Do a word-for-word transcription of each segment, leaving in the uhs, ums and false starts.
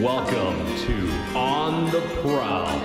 Welcome to On the Proud.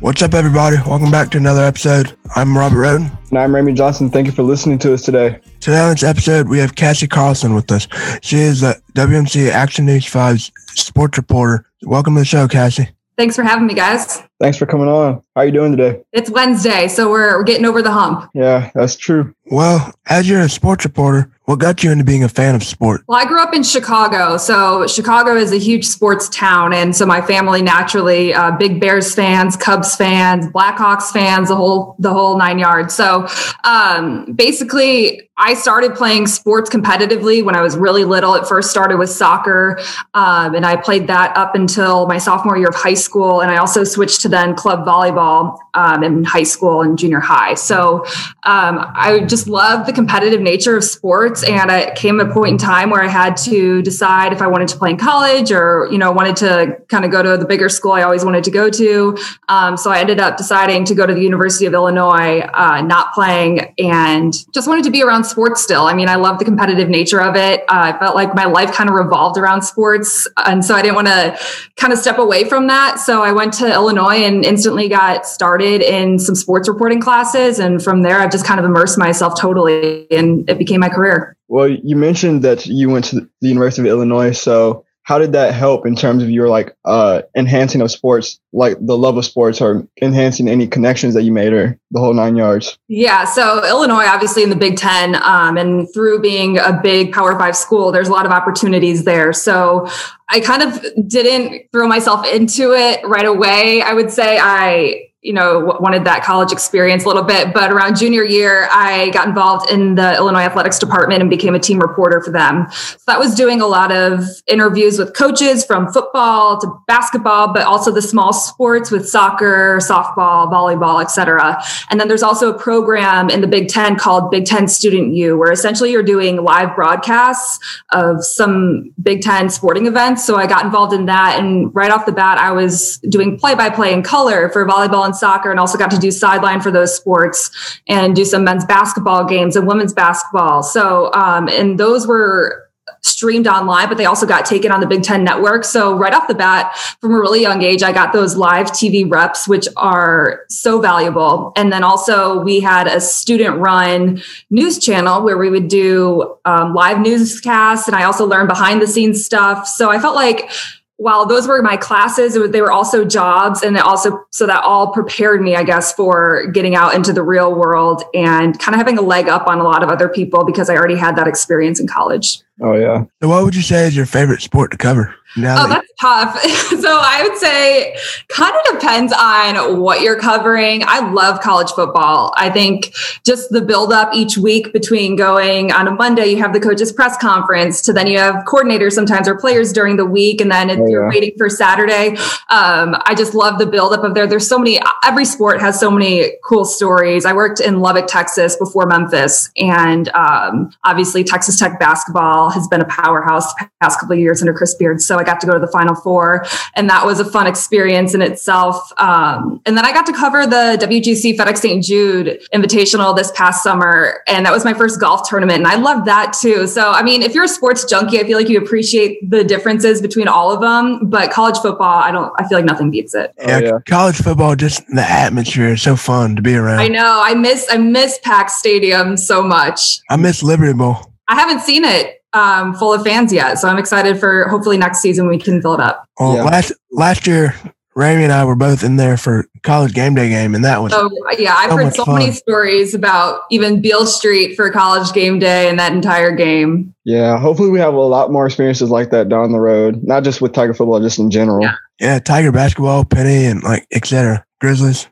What's up, everybody? Welcome back to another episode. I'm Robert Roten. And I'm Rami Johnson. Thank you for listening to us today. Today on this episode, we have Cassie Carlson with us. She is the W M C Action News five's sports reporter. Welcome to the show, Cassie. Thanks for having me, guys. Thanks for coming on. How are you doing today? It's Wednesday, so we're, we're getting over the hump. Yeah, that's true. Well, as you're a sports reporter, what got you into being a fan of sport? Well, I grew up in Chicago, so Chicago is a huge sports town, and so my family naturally, uh, big Bears fans, Cubs fans, Blackhawks fans, the whole the whole nine yards. So um, basically, I started playing sports competitively when I was really little. It first started with soccer, um, and I played that up until my sophomore year of high school, and I also switched to then club volleyball um, in high school and junior high. So um, I just loved the competitive nature of sports, and it came a point in time where I had to decide if I wanted to play in college or, you know, wanted to kind of go to the bigger school I always wanted to go to. Um, so I ended up deciding to go to the University of Illinois, uh, not playing, and just wanted to be around sports still. I mean, I love the competitive nature of it. Uh, I felt like my life kind of revolved around sports, and so I didn't want to kind of step away from that. So I went to Illinois and instantly got started in some sports reporting classes, and from there I've just kind of immersed myself totally, and it became my career. Well, you mentioned that you went to the University of Illinois, so how did that help in terms of your like uh, enhancing of sports, like the love of sports, or enhancing any connections that you made, or the whole nine yards? Yeah. So Illinois, obviously in the Big Ten, um, and through being a big Power Five school, there's a lot of opportunities there. So I kind of didn't throw myself into it right away. I would say I, you know, wanted that college experience a little bit, but around junior year, I got involved in the Illinois athletics department and became a team reporter for them. So that was doing a lot of interviews with coaches from football to basketball, but also the small sports with soccer, softball, volleyball, et cetera. And then there's also a program in the Big Ten called Big Ten Student U, where essentially you're doing live broadcasts of some Big Ten sporting events. So I got involved in that. And right off the bat, I was doing play-by-play in color for volleyball and soccer, and also got to do sideline for those sports and do some men's basketball games and women's basketball. So, um, and those were streamed online, but they also got taken on the Big Ten Network. So right off the bat, from a really young age, I got those live T V reps, which are so valuable. And then also we had a student run news channel where we would do um, live newscasts. And I also learned behind the scenes stuff. So I felt like, while those were my classes, they were also jobs, and it also, so that all prepared me, I guess, for getting out into the real world and kind of having a leg up on a lot of other people because I already had that experience in college. Oh, yeah. So what would you say is your favorite sport to cover? Now oh, that's tough. So I would say kind of depends on what you're covering. I love college football. I think just the buildup each week between going on a Monday, you have the coaches press conference, to then you have coordinators sometimes or players during the week. And then if oh, you're yeah. waiting for Saturday, um, I just love the buildup of there. There's so many, every sport has so many cool stories. I worked in Lubbock, Texas before Memphis, and um, obviously Texas Tech basketball has been a powerhouse the past couple of years under Chris Beard. So I got to go to the Final Four, and that was a fun experience in itself. Um, and then I got to cover the W G C FedEx Saint Jude Invitational this past summer, and that was my first golf tournament, and I loved that too. So, I mean, if you're a sports junkie, I feel like you appreciate the differences between all of them, but college football, I don't, I feel like nothing beats it. Yeah, oh, yeah. College football, just the atmosphere is so fun to be around. I know. I miss, I miss Pack Stadium so much. I miss Liberty Bowl. I haven't seen it um, full of fans yet, so I'm excited for hopefully next season we can fill it up. Well, yeah. last last year, Rami and I were both in there for college game day game, and that was so, yeah. I've so heard so fun. Many stories about even Beale Street for college game day and that entire game. Yeah, hopefully we have a lot more experiences like that down the road, not just with Tiger football, just in general. Yeah, yeah Tiger basketball, Penny, and like et cetera, Grizzlies.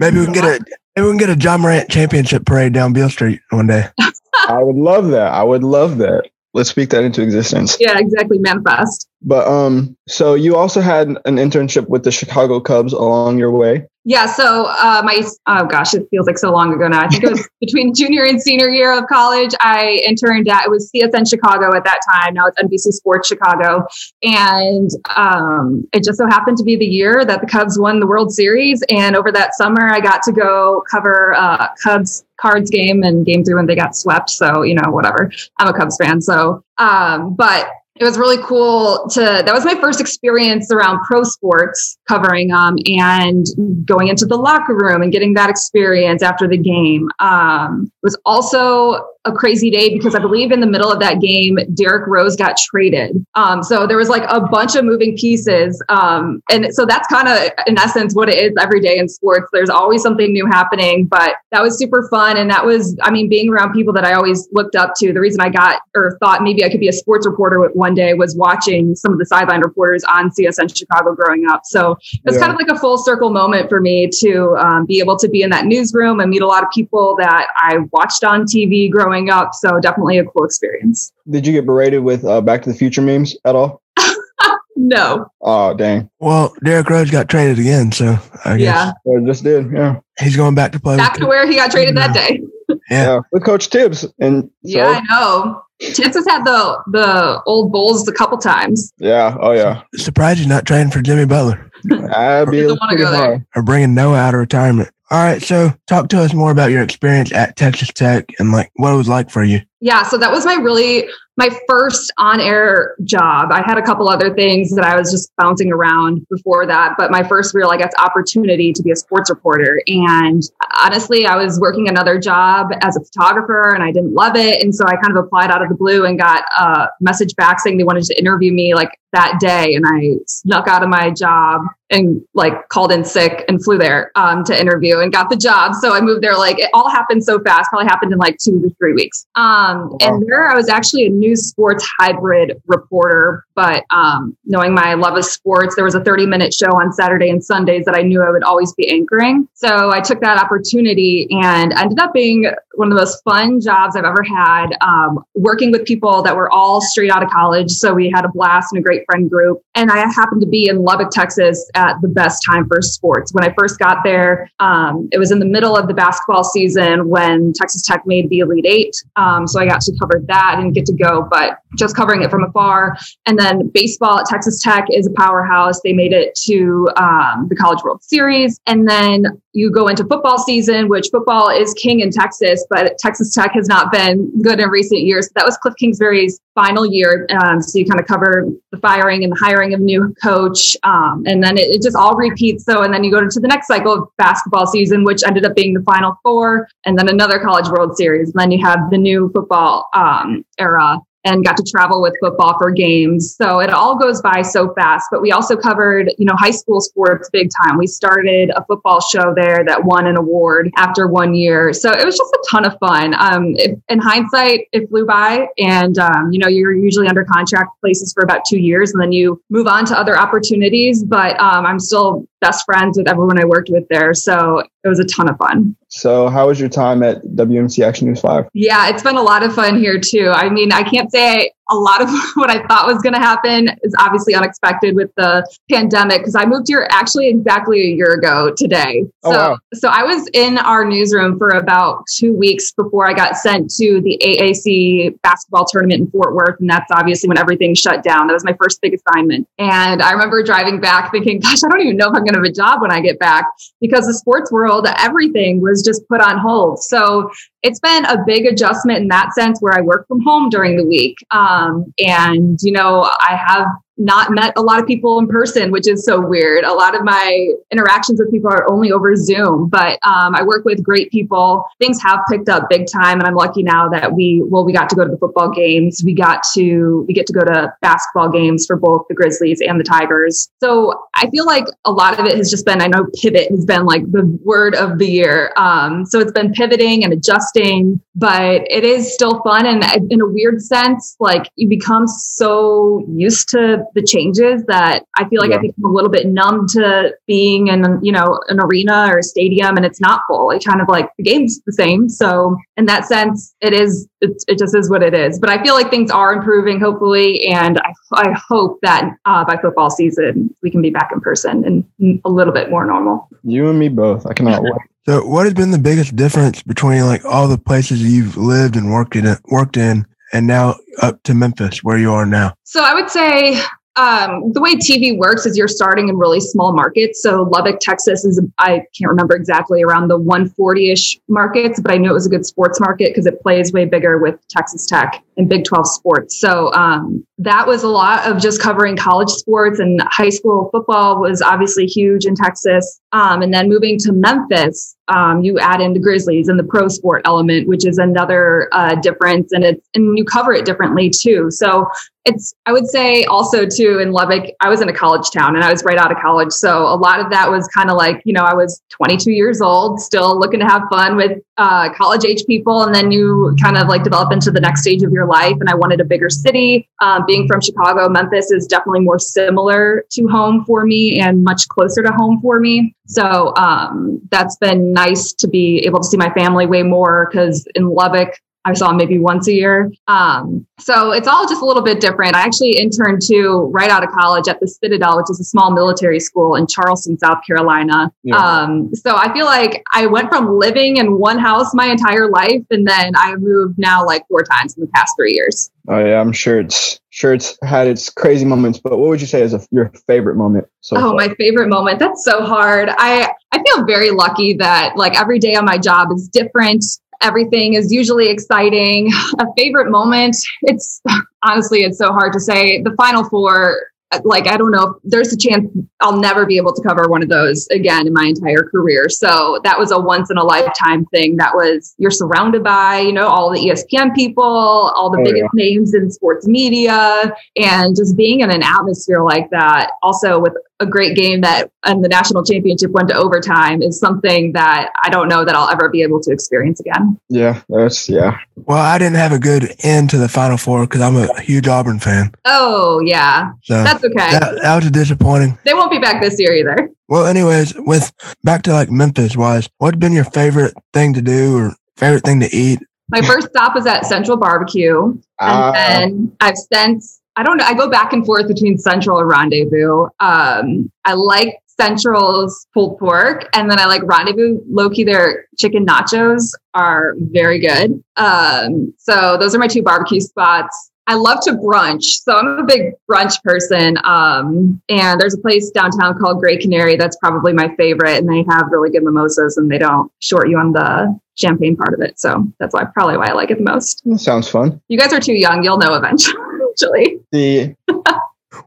Maybe we can get a maybe we can get a Ja Morant championship parade down Beale Street one day. I would love that. I would love that. Let's speak that into existence. Yeah, exactly. Manifest. But um, so you also had an internship with the Chicago Cubs along your way. Yeah. So uh, my, oh gosh, it feels like so long ago now. I think it was between junior and senior year of college. I interned at, it was C S N Chicago at that time. Now it's N B C Sports Chicago. And um, it just so happened to be the year that the Cubs won the World Series. And over that summer, I got to go cover uh, Cubs Cards game and game three when they got swept. So, you know, whatever. I'm a Cubs fan. So, um, but it was really cool to, that was my first experience around pro sports covering um, and going into the locker room and getting that experience after the game. Um, it was also a crazy day because I believe in the middle of that game, Derrick Rose got traded. Um, so there was like a bunch of moving pieces. Um, and so that's kind of in essence what it is every day in sports. There's always something new happening, but that was super fun. And that was, I mean, being around people that I always looked up to. The reason I got or thought maybe I could be a sports reporter with one day was watching some of the sideline reporters on C S N Chicago growing up. So it's yeah. kind of like a full circle moment for me to um, be able to be in that newsroom and meet a lot of people that I watched on T V growing up. So definitely a cool experience. Did you get berated with uh, Back to the Future memes at all? No. Oh, dang. Well, Derrick Rose got traded again. So I guess. Yeah. I just did. Yeah. He's going back to play. Back to where he got traded yeah. that day. Yeah. yeah. With Coach Tibbs. And so, yeah, I know. Tibbs has had the the old Bulls a couple times. Yeah. Oh, yeah. Surprised you're not trading for Jimmy Butler. I'd be doesn't want to go there. Or bringing Noah out of retirement. All right. So talk to us more about your experience at Texas Tech and like what it was like for you. Yeah. So that was my really, my first on-air job. I had a couple other things that I was just bouncing around before that, but my first real, I guess, opportunity to be a sports reporter. And honestly, I was working another job as a photographer and I didn't love it. And so I kind of applied out of the blue and got a message back saying they wanted to interview me like that day. And I snuck out of my job and like called in sick and flew there um, to interview and got the job. So I moved there. Like it all happened so fast, probably happened in like two to three weeks. Um, wow. And there I was actually a news sports hybrid reporter, but um, knowing my love of sports, there was a thirty minute show on Saturday and Sundays that I knew I would always be anchoring. So I took that opportunity and ended up being one of the most fun jobs I've ever had, um, working with people that were all straight out of college. So we had a blast and a great friend group. And I happened to be in Lubbock, Texas at the best time for sports. When I first got there, um, it was in the middle of the basketball season when Texas Tech made the Elite Eight. Um, so I got to cover that and get to go, but just covering it from afar. And then baseball at Texas Tech is a powerhouse. They made it to um, the College World Series. And then you go into football season, which football is king in Texas, but Texas Tech has not been good in recent years. That was Cliff Kingsbury's final year. Um, so you kind of cover the firing and the hiring of new coach. Um, and then it, it just all repeats. So, and then you go to the next cycle of basketball season, which ended up being the Final Four, and then another College World Series. And then you have the new football um, era. And got to travel with football for games. So it all goes by so fast. But we also covered, you know, high school sports big time. We started a football show there that won an award after one year. So it was just a ton of fun. Um, it, in hindsight, it flew by. And, um, you know, you're usually under contract places for about two years. And then you move on to other opportunities. But um, I'm still best friends with everyone I worked with there. So it was a ton of fun. So how was your time at W M C Action News five? Yeah, it's been a lot of fun here too. I mean, I can't say a lot of what I thought was going to happen is obviously unexpected with the pandemic because I moved here actually exactly a year ago today. So, oh, wow. so I was in our newsroom for about two weeks before I got sent to the A A C basketball tournament in Fort Worth. And that's obviously when everything shut down. That was my first big assignment. And I remember driving back thinking, gosh, I don't even know if I'm going to have a job when I get back because the sports world, everything was just put on hold. So it's been a big adjustment in that sense where I work from home during the week. Um, and, you know, I have not met a lot of people in person, which is so weird. A lot of my interactions with people are only over Zoom, but um, I work with great people. Things have picked up big time. And I'm lucky now that we, well, we got to go to the football games. We got to, we get to go to basketball games for both the Grizzlies and the Tigers. So I feel like a lot of it has just been, I know pivot has been like the word of the year. Um, so it's been pivoting and adjusting, But it is still fun. And in a weird sense, like you become so used to the changes that I feel like yeah. I become a little bit numb to being in, you know, an arena or a stadium and it's not full. It kind of like the game's the same. So in that sense, it is, it, it just is what it is. But I feel like things are improving, hopefully. And I, I hope that uh, by football season, we can be back in person and a little bit more normal. You and me both. I cannot wait. So what has been the biggest difference between like all the places you've lived and worked in worked in and now up to Memphis where you are now? So I would say um, the way T V works is you're starting in really small markets. So Lubbock, Texas is, I can't remember exactly, around the one forty-ish markets, but I knew it was a good sports market because it plays way bigger with Texas Tech and Big twelve sports. So um, that was a lot of just covering college sports, and high school football was obviously huge in Texas. Um, and then moving to Memphis, um, you add in the Grizzlies and the pro sport element, which is another uh, difference. And it's, and you cover it differently too. So it's, I would say also too, in Lubbock, I was in a college town and I was right out of college. So a lot of that was kind of like, you know, I was twenty-two years old, still looking to have fun with uh, college age people. And then you kind of like develop into the next stage of your life, and I wanted a bigger city. Um, being from Chicago, Memphis is definitely more similar to home for me and much closer to home for me. So um, that's been nice to be able to see my family way more, because in Lubbock, I saw them maybe once a year. Um, so it's all just a little bit different. I actually interned too right out of college at the Citadel, which is a small military school in Charleston, South Carolina. Yeah. Um, so I feel like I went from living in one house my entire life, and then I moved now like four times in the past three years. Oh yeah, I'm sure it's sure it's had its crazy moments, but what would you say is a, your favorite moment so far? Oh, my favorite moment. That's so hard. I, I feel very lucky that like every day on my job is different. Everything is usually exciting. A favorite moment, it's honestly, it's so hard to say. The Final Four, like, I don't know, there's a chance I'll never be able to cover one of those again in my entire career. So that was a once in a lifetime thing. That was, you're surrounded by, you know, all the E S P N people, all the oh, biggest yeah. names in sports media, and just being in an atmosphere like that. Also with a great game that and the national championship went to overtime is something that I don't know that I'll ever be able to experience again. Yeah. That's yeah. Well, I didn't have a good end to the Final Four because I'm a huge Auburn fan. Oh yeah. So that's okay. That, that was disappointing. They won't be back this year either. Well, anyways, with back to like Memphis wise, what's been your favorite thing to do or favorite thing to eat? My first stop was at Central B B Q. And uh, then I've since I don't know. I go back and forth between Central and Rendezvous. Um, I like Central's pulled pork, and then I like Rendezvous. Low-key, their chicken nachos are very good. Um, so those are my two barbecue spots. I love to brunch. So I'm a big brunch person. Um, and there's a place downtown called Gray Canary. That's probably my favorite. And they have really good mimosas, and they don't short you on the champagne part of it. So that's why probably why I like it the most. That sounds fun. You guys are too young. You'll know eventually. Actually. Yeah.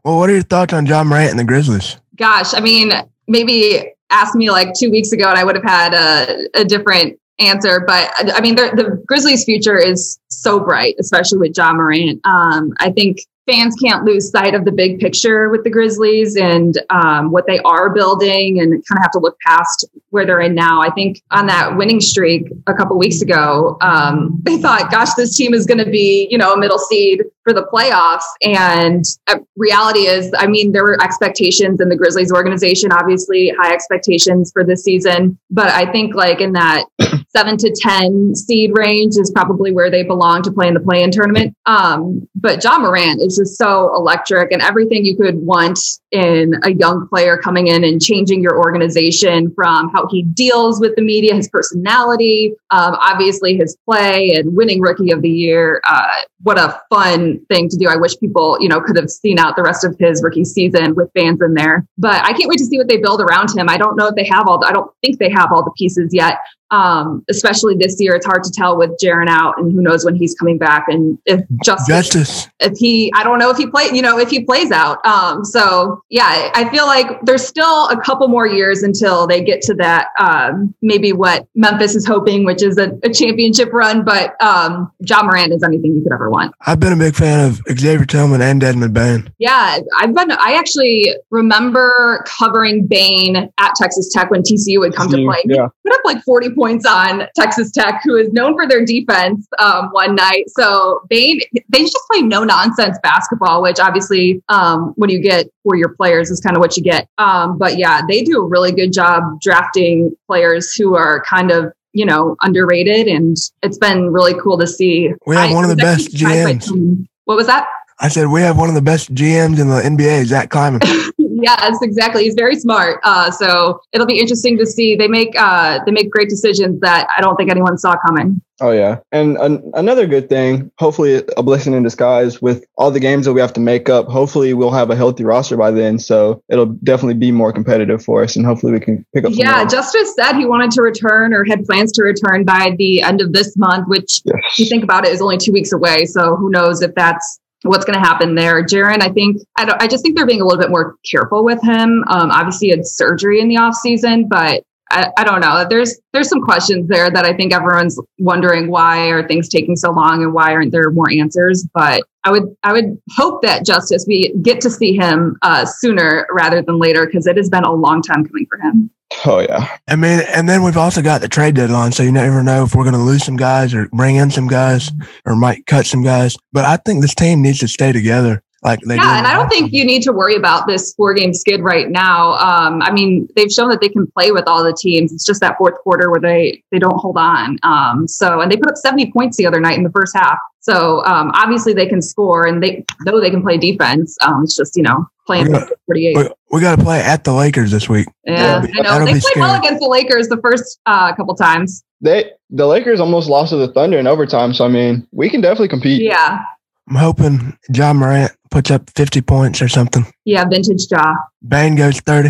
Well, what are your thoughts on Ja Morant and the Grizzlies? Gosh, I mean, maybe asked me like two weeks ago and I would have had a, a different answer. But I mean, the, the Grizzlies' future is so bright, especially with Ja Morant. Um, I think fans can't lose sight of the big picture with the Grizzlies and um, what they are building, and kind of have to look past where they're in now. I think on that winning streak a couple weeks ago, um, they thought, gosh, this team is going to be, you know, a middle seed for the playoffs. And uh, reality is, I mean, there were expectations in the Grizzlies organization, obviously high expectations for this season. But I think like in that seven to ten seed range is probably where they belong to play in the play-in tournament. Um, but Ja Morant is just so electric, and everything you could want in a young player coming in and changing your organization, from how he deals with the media, his personality, um, obviously his play, and winning Rookie of the Year. Uh, what a fun thing to do. I wish people, you know, could have seen out the rest of his rookie season with fans in there. But I can't wait to see what they build around him. I don't know if they have all the, I don't think they have all the pieces yet. Um, especially this year, it's hard to tell with Jaron out, and who knows when he's coming back, and if Justice, Justice. if he, I don't know if he plays, you know, if he plays out. Um, so yeah, I feel like there's still a couple more years until they get to that, um, maybe what Memphis is hoping, which is a, a championship run, but, um, Ja Morant is anything you could ever want. I've been a big fan of Xavier Tillman and Desmond Bane. Yeah. I've been, I actually remember covering Bane at Texas Tech when T C U would come T C U, to play. Yeah. He put up like forty points on Texas Tech, who is known for their defense um, one night. So Bane, they just play no-nonsense basketball, which obviously um, when you get for your players is kind of what you get. Um, but yeah, they do a really good job drafting players who are kind of, you know, underrated. And it's been really cool to see. We have I, one of the best G Ms. What was that? I said, we have one of the best G Ms in the N B A, Zach Kleiman. Yes, exactly. He's very smart. Uh, so it'll be interesting to see. They make uh, they make great decisions that I don't think anyone saw coming. Oh, yeah. And an- another good thing, hopefully a blessing in disguise with all the games that we have to make up. Hopefully we'll have a healthy roster by then. So it'll definitely be more competitive for us. And hopefully we can pick up. Yeah, Justice said he wanted to return or had plans to return by the end of this month, which yes. if you think about it is only two weeks away. So who knows if that's what's going to happen there. Jaron, I think, I, don't, I just think they're being a little bit more careful with him. Um, obviously he had surgery in the off season, but I, I don't know. There's, there's some questions there that I think everyone's wondering, why are things taking so long and why aren't there more answers? But I would, I would hope that Justice, we get to see him uh, sooner rather than later, because it has been a long time coming for him. Oh, yeah. I mean, and then we've also got the trade deadline, so you never know if we're going to lose some guys or bring in some guys or might cut some guys. But I think this team needs to stay together. Like they yeah, and I don't think you need to worry about this four-game skid right now. Um, I mean, they've shown that they can play with all the teams. It's just that fourth quarter where they, they don't hold on. Um, so, and they put up seventy points the other night in the first half. So um, obviously they can score, and they though they can play defense. Um, it's just, you know, playing forty-eight. We, we got to play at the Lakers this week. Yeah, be, I know they played scary. well against the Lakers the first uh, couple times. They the Lakers almost lost to the Thunder in overtime. So I mean, we can definitely compete. Yeah. I'm hoping Ja Morant puts up fifty points or something. Yeah, vintage Ja. Bane goes thirty.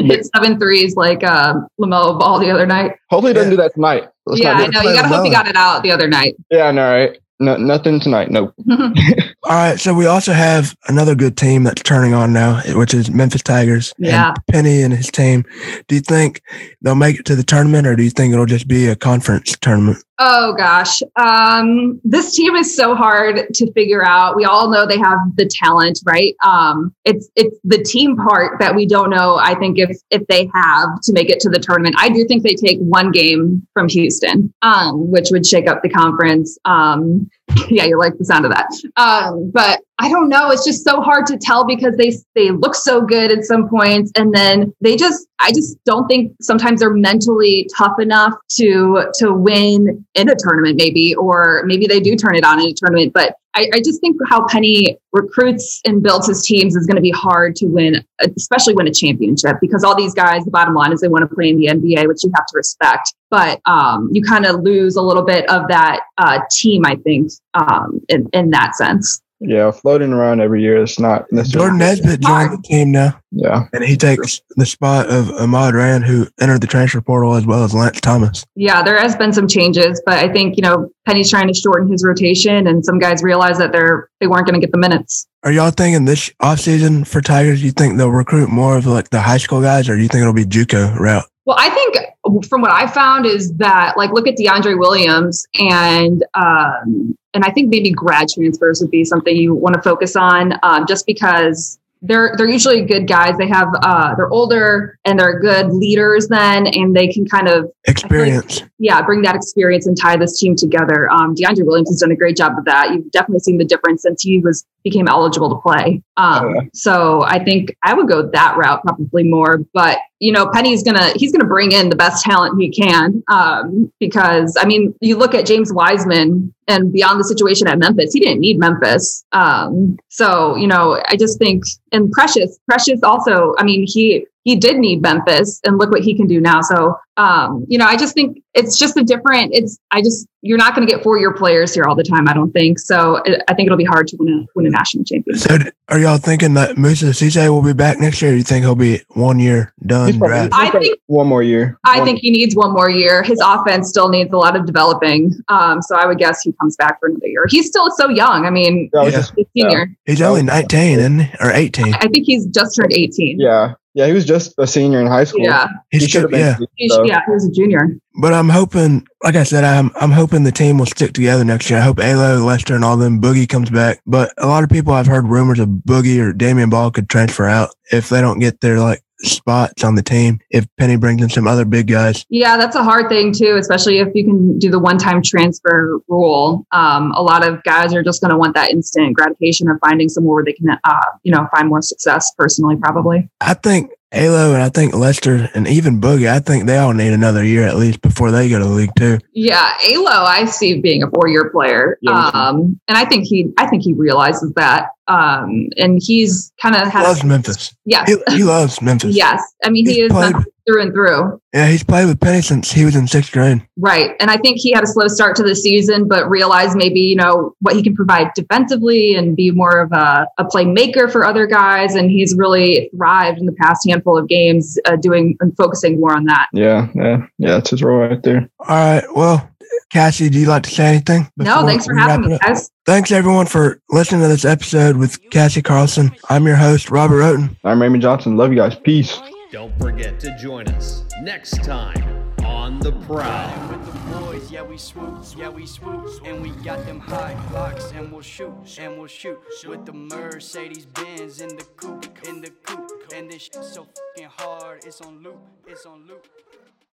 Hit seven threes like uh, Lamelo Ball the other night. Hopefully he doesn't yeah. do that tonight. Let's yeah, I know. You got to hope he got it out the other night. Yeah, I know, right? No, nothing tonight. Nope. All right. So we also have another good team that's turning on now, which is Memphis Tigers. Yeah. And Penny and his team. Do you think they'll make it to the tournament, or do you think it'll just be a conference tournament? Oh, gosh. Um, this team is so hard to figure out. We all know they have the talent, right? Um, it's it's the team part that we don't know, I think, if if they have to make it to the tournament. I do think they take one game from Houston, um, which would shake up the conference. Um, yeah, you like the sound of that. Um, but I don't know. It's just so hard to tell because they they look so good at some points, and then they just I just don't think sometimes they're mentally tough enough to to win in a tournament, maybe, or maybe they do turn it on in a tournament. But I, I just think how Penny recruits and builds his teams is going to be hard to win, especially win a championship, because all these guys, the bottom line is they want to play in the N B A, which you have to respect. But um, you kind of lose a little bit of that uh, team, I think, um, in, in that sense. Yeah, floating around every year is not necessarily. Jordan Nesbitt joined the team now. Yeah. And he takes the spot of Ahmad Rand, who entered the transfer portal, as well as Lance Thomas. Yeah, there has been some changes, but I think, you know, Penny's trying to shorten his rotation, and some guys realize that they're they weren't going to get the minutes. Are y'all thinking this offseason for Tigers, you think they'll recruit more of like the high school guys, or do you think it'll be JUCO route? Well, I think from what I found is that, like, look at DeAndre Williams, and um, and I think maybe grad transfers would be something you want to focus on, um, just because they're they're usually good guys. They have uh, they're older and they're good leaders then, and they can kind of experience, like, yeah, bring that experience and tie this team together. Um, DeAndre Williams has done a great job of that. You've definitely seen the difference since he was became eligible to play. Um, yeah. So I think I would go that route probably more, but. You know, Penny's going to, he's going to bring in the best talent he can, um, because, I mean, you look at James Wiseman and beyond the situation at Memphis, he didn't need Memphis. Um, so, you know, I just think, and Precious, Precious also, I mean, he, he did need Memphis, and look what he can do now. So, um, you know, I just think it's just a different, it's, I just, you're not going to get four-year players here all the time, I don't think. So it, I think it'll be hard to win a, win a national championship. So are y'all thinking that Musa Cisse will be back next year? Or you think he'll be one year done? Probably, I think one more year. I one think year. He needs one more year. His offense still needs a lot of developing. Um, so I would guess he comes back for another year. He's still so young. I mean, yeah, he's a senior. He's only nineteen, isn't he? Or eighteen. I think he's just turned eighteen. Yeah. Yeah, he was just a senior in high school. Yeah, he should have been. Yeah. He should, yeah, he was a junior. But I'm hoping, like I said, I'm I'm hoping the team will stick together next year. I hope Alo, Lester, and all them, Boogie comes back. But a lot of people, I've heard rumors of Boogie or Damian Ball could transfer out if they don't get their, like, spots on the team if Penny brings in some other big guys. Yeah, that's a hard thing too, especially if you can do the one-time transfer rule. Um, a lot of guys are just going to want that instant gratification of finding somewhere where they can, uh, you know, find more success personally, probably. I think Alo and I think Lester and even Boogie, I think they all need another year at least before they go to the league too. Yeah, Alo I see being a four-year player, yeah, um, and I think he, I think he realizes that, um, and he's kind of loves Memphis. Yes, he, he loves Memphis. Yes, I mean he's he is played, through and through. Yeah, he's played with Penny since he was in sixth grade. Right, and I think he had a slow start to the season, but realized maybe you know what he can provide defensively and be more of a, a playmaker for other guys, and he's really thrived in the past handful of games uh, doing and focusing more on that. Yeah, yeah, yeah. That's his role right there. All right. Well, Cassie, do you like to say anything? No, thanks for having me, guys. Thanks, everyone, for listening to this episode with Cassie Carlson. I'm your host, Robert Roten. I'm Rami Johnson. Love you guys. Peace. Don't forget to join us next time on The Proud. With the boys, yeah, we swoop, yeah, we swoop, and we got them high blocks, and we'll shoot, and we'll shoot, with the Mercedes Benz in the coupe, in the coupe, and this shit's so fucking hard, it's on loop, it's on loop.